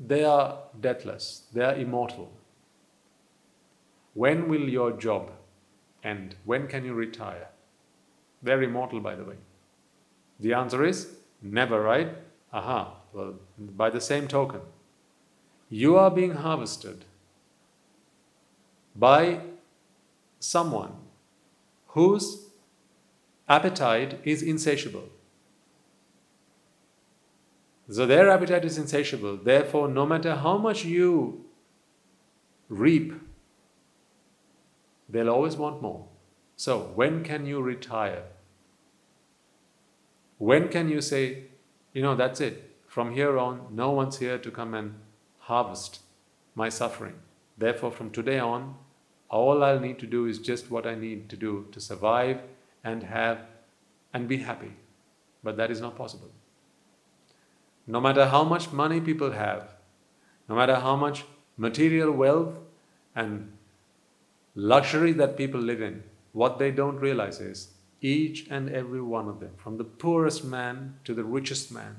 they are deathless, they are immortal. When will your job end? When can you retire? They're immortal, by the way. The answer is never, right? Aha, well, by the same token, you are being harvested by someone whose appetite is insatiable. So their appetite is insatiable. Therefore, no matter how much you reap, they'll always want more. So, when can you retire? When can you say, you know, that's it. From here on, no one's here to come and harvest my suffering. Therefore, from today on, all I'll need to do is just what I need to do to survive and have and be happy. But that is not possible. No matter how much money people have, no matter how much material wealth and luxury that people live in, what they don't realize is each and every one of them, from the poorest man to the richest man,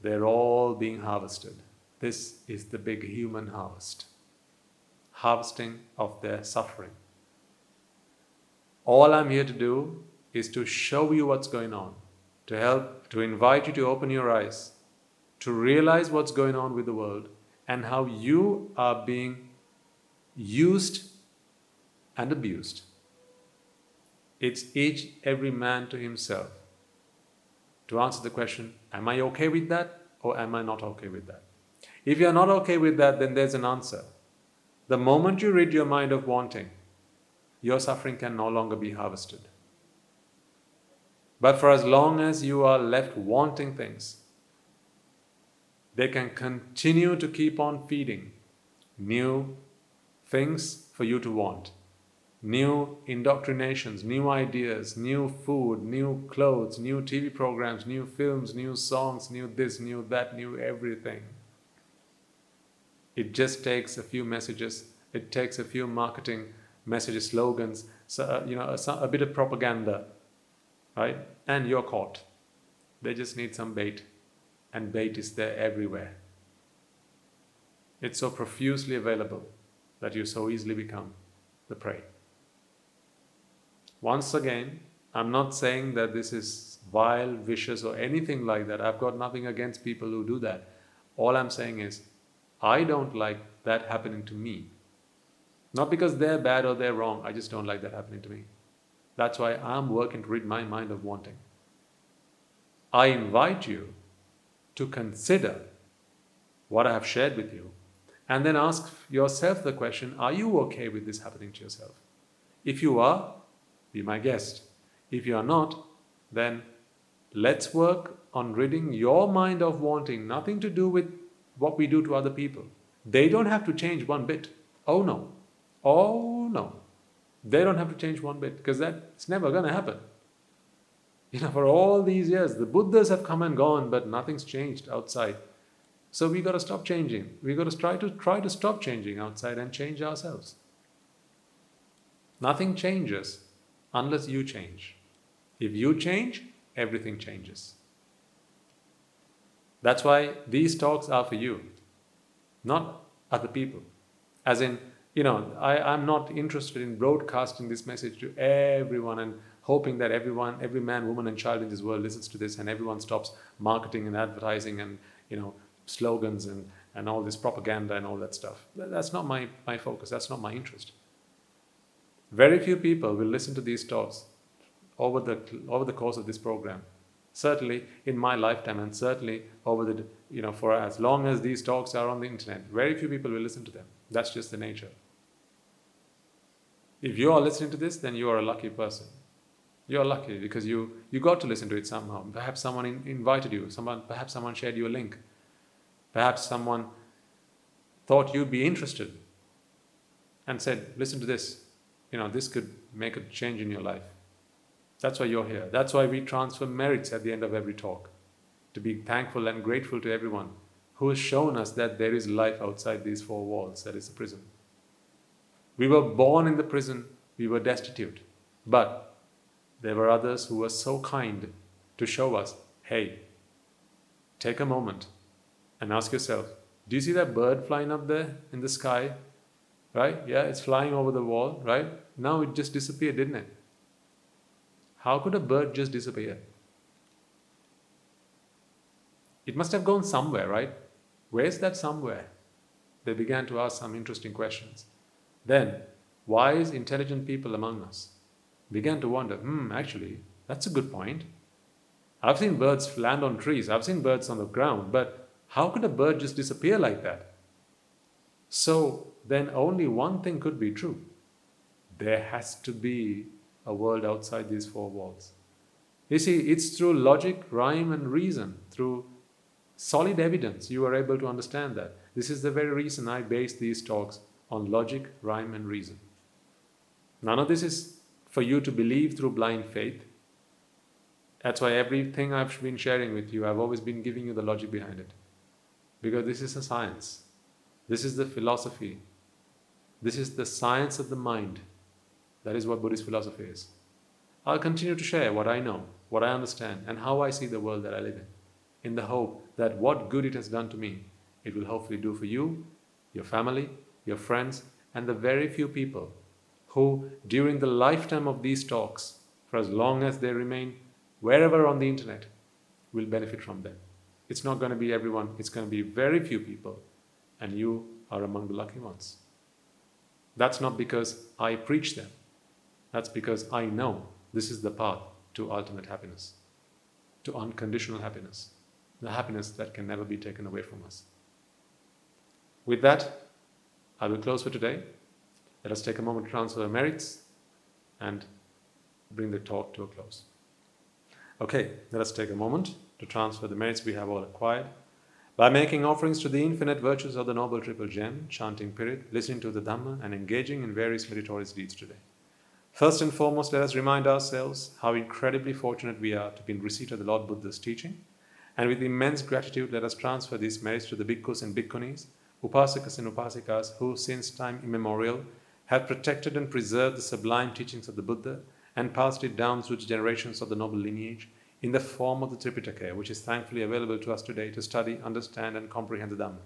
they're all being harvested. This is the big human harvest, harvesting of their suffering. All I'm here to do is to show you what's going on, to help, to invite you to open your eyes, to realize what's going on with the world and how you are being used and abused. It's each, every man to himself to answer the question, am I okay with that or am I not okay with that? If you're not okay with that, then there's an answer. The moment you rid your mind of wanting, your suffering can no longer be harvested. But for as long as you are left wanting things, they can continue to keep on feeding new things for you to want. New indoctrinations, new ideas, new food, new clothes, new TV programs, new films, new songs, new this, new that, new everything. It just takes a few messages, it takes a few marketing messages, slogans, a bit of propaganda, right? And you're caught. They just need some bait, and bait is there everywhere. It's so profusely available that you so easily become the prey. Once again, I'm not saying that this is vile, vicious or anything like that. I've got nothing against people who do that. All I'm saying is, I don't like that happening to me. Not because they're bad or they're wrong. I just don't like that happening to me. That's why I'm working to rid my mind of wanting. I invite you to consider what I have shared with you and then ask yourself the question, are you okay with this happening to yourself? If you are, be my guest. If you are not, then let's work on ridding your mind of wanting. Nothing to do with what we do to other people. They don't have to change one bit. Oh no. Oh no. They don't have to change one bit because that's never going to happen. You know, for all these years, the Buddhas have come and gone, but nothing's changed outside. So we got to stop changing. We got to try to stop changing outside and change ourselves. Nothing changes unless you change. If you change, everything changes. That's why these talks are for you, not other people. As in, you know, I'm not interested in broadcasting this message to everyone and hoping that everyone, every man, woman and child in this world listens to this and everyone stops marketing and advertising and, you know, slogans and all this propaganda and all that stuff. That's not my focus. That's not my interest. Very few people will listen to these talks over the course of this program. Certainly in my lifetime and certainly over the, you know, for as long as these talks are on the internet, very few people will listen to them. That's just the nature. If you are listening to this, then you are a lucky person. You are lucky because you got to listen to it somehow. Perhaps someone invited you. Perhaps someone shared you a link. Perhaps someone thought you'd be interested and said, listen to this. You know, this could make a change in your life. That's why you're here. That's why we transfer merits at the end of every talk. To be thankful and grateful to everyone who has shown us that there is life outside these four walls, that is the prison. We were born in the prison, we were destitute. But there were others who were so kind to show us, hey, take a moment and ask yourself, do you see that bird flying up there in the sky? Right? Yeah, it's flying over the wall, right? Now it just disappeared, didn't it? How could a bird just disappear? It must have gone somewhere, right? Where's that somewhere? They began to ask some interesting questions. Then, wise, intelligent people among us began to wonder, actually, that's a good point. I've seen birds land on trees, I've seen birds on the ground, but how could a bird just disappear like that? So, then only one thing could be true. There has to be a world outside these four walls. You see, it's through logic, rhyme and reason, through solid evidence, you are able to understand that. This is the very reason I base these talks on logic, rhyme and reason. None of this is for you to believe through blind faith. That's why everything I've been sharing with you, I've always been giving you the logic behind it. Because this is a science. This is the philosophy. This is the science of the mind. That is what Buddhist philosophy is. I'll continue to share what I know, what I understand, and how I see the world that I live in the hope that what good it has done to me, it will hopefully do for you, your family, your friends, and the very few people who, during the lifetime of these talks, for as long as they remain wherever on the internet, will benefit from them. It's not going to be everyone, it's going to be very few people, and you are among the lucky ones. That's not because I preach them. That's because I know this is the path to ultimate happiness, to unconditional happiness, the happiness that can never be taken away from us. With that, I will close for today. Let us take a moment to transfer our merits and bring the talk to a close. Okay, let us take a moment to transfer the merits we have all acquired. By making offerings to the infinite virtues of the Noble Triple Gem, chanting Pirit, listening to the Dhamma, and engaging in various meritorious deeds today. First and foremost, let us remind ourselves how incredibly fortunate we are to be in receipt of the Lord Buddha's teaching. And with immense gratitude, let us transfer these merits to the Bhikkhus and Bhikkhunis, Upasakas and Upasikas, who since time immemorial have protected and preserved the sublime teachings of the Buddha and passed it down through the generations of the noble lineage, in the form of the Tripitaka, which is thankfully available to us today to study, understand and comprehend the Dhamma.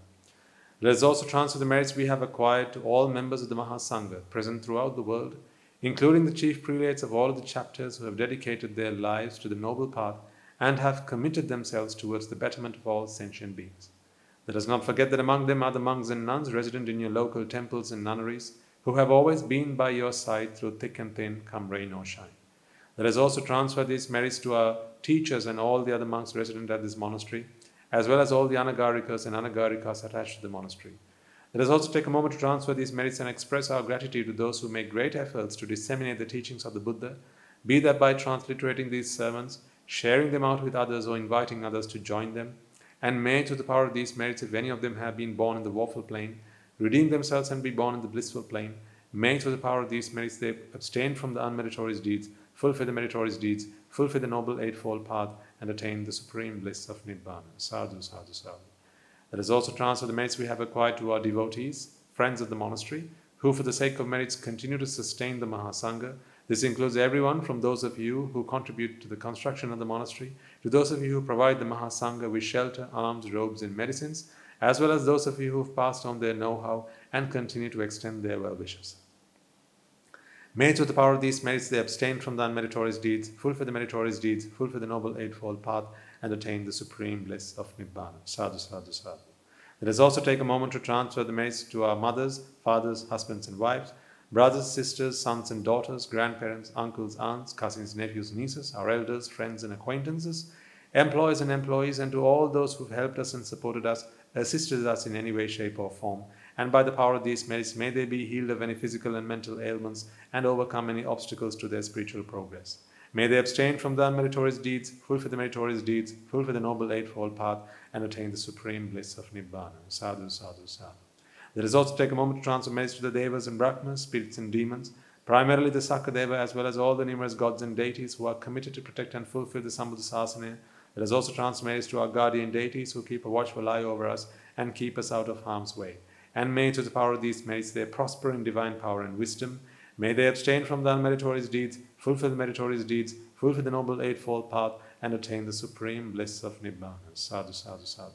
Let us also transfer the merits we have acquired to all members of the Mahasangha present throughout the world, including the chief prelates of all of the chapters who have dedicated their lives to the noble path and have committed themselves towards the betterment of all sentient beings. Let us not forget that among them are the monks and nuns resident in your local temples and nunneries who have always been by your side through thick and thin, come rain or shine. Let us also transfer these merits to our teachers and all the other monks resident at this monastery, as well as all the Anagarikas and Anagarikas attached to the monastery. Let us also take a moment to transfer these merits and express our gratitude to those who make great efforts to disseminate the teachings of the Buddha, be that by transliterating these sermons, sharing them out with others or inviting others to join them, and may to the power of these merits, if any of them have been born in the woeful plane, redeem themselves and be born in the blissful plane, may to the power of these merits they abstain from the unmeritorious deeds, fulfill the meritorious deeds, fulfill the Noble Eightfold Path, and attain the supreme bliss of Nibbana. Sadhu, sadhu, sadhu. Let us also transfer the merits we have acquired to our devotees, friends of the monastery, who for the sake of merits continue to sustain the Mahasangha. This includes everyone, from those of you who contribute to the construction of the monastery, to those of you who provide the Mahasangha with shelter, arms, robes, and medicines, as well as those of you who have passed on their know-how and continue to extend their well wishes. May to the power of these merits they abstain from the unmeritorious deeds, fulfill the meritorious deeds, fulfill the Noble Eightfold Path, and attain the supreme bliss of Nibbana. Sadhu, sadhu, sadhu. Let us also take a moment to transfer the merits to our mothers, fathers, husbands and wives, brothers, sisters, sons and daughters, grandparents, uncles, aunts, cousins, nephews, nieces, our elders, friends and acquaintances, employers and employees, and to all those who have helped us and supported us, assisted us in any way, shape or form. And by the power of these merits, may they be healed of any physical and mental ailments and overcome any obstacles to their spiritual progress. May they abstain from the unmeritorious deeds, fulfill the meritorious deeds, fulfill the Noble Eightfold Path, and attain the supreme bliss of Nibbana. Sadhu, sadhu, sadhu. Let us also take a moment to transfer merits to the Devas and Brahmas, spirits and demons, primarily the Sakka deva, as well as all the numerous gods and deities who are committed to protect and fulfill the Sambuddha Sasana. Let us also transfer merits to our guardian deities who keep a watchful eye over us and keep us out of harm's way. And may to the power of these merits they prosper in divine power and wisdom. May they abstain from the unmeritorious deeds, fulfill the meritorious deeds, fulfill the Noble Eightfold Path, and attain the supreme bliss of Nibbana. Sadhu, sadhu, sadhu.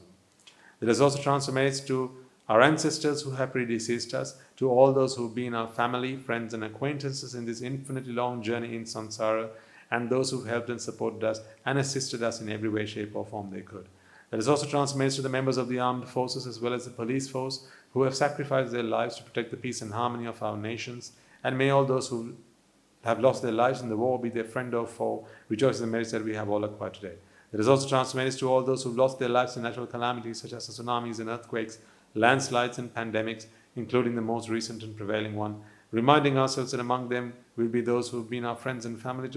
Let us also transmit to our ancestors who have predeceased us, to all those who have been our family, friends, and acquaintances in this infinitely long journey in samsara, and those who have helped and supported us and assisted us in every way, shape, or form they could. Let us also transmit to the members of the armed forces as well as the police force who have sacrificed their lives to protect the peace and harmony of our nations, and may all those who have lost their lives in the war, be their friend or foe, rejoice in the merits that we have all acquired today. Let us also transmit to all those who have lost their lives in natural calamities such as the tsunamis and earthquakes, landslides and pandemics, including the most recent and prevailing one, reminding ourselves that among them will be those who have been our friends and family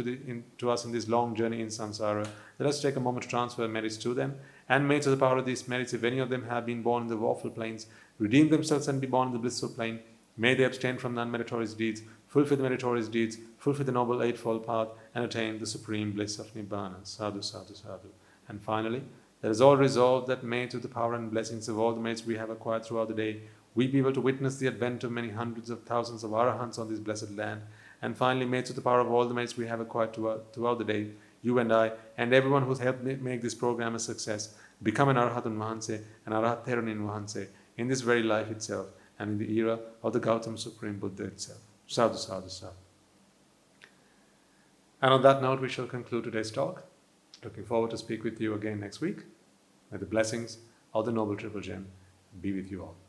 to us in this long journey in samsara. Let us take a moment to transfer merits to them, and may to the power of these merits, if any of them have been born in the woeful plains, redeem themselves and be born in the blissful plain. May they abstain from the unmeritorious deeds, fulfill the meritorious deeds, fulfill the Noble Eightfold Path, and attain the supreme bliss of Nibbana. Sadhu, sadhu, sadhu. And finally, let us all resolve that may, to the power and blessings of all the merits we have acquired throughout the day, we be able to witness the advent of many hundreds of thousands of Arahants on this blessed land. And finally, may, to the power of all the merits we have acquired throughout the day, you and I, and everyone who's helped make this program a success, become an Arahatun Mahanse, an Arahat Theronin Mahanse, in this very life itself, and in the era of the Gautama Supreme Buddha itself. Sadhu, sadhu, sadhu. And on that note, we shall conclude today's talk. Looking forward to speak with you again next week. May the blessings of the Noble Triple Gem be with you all.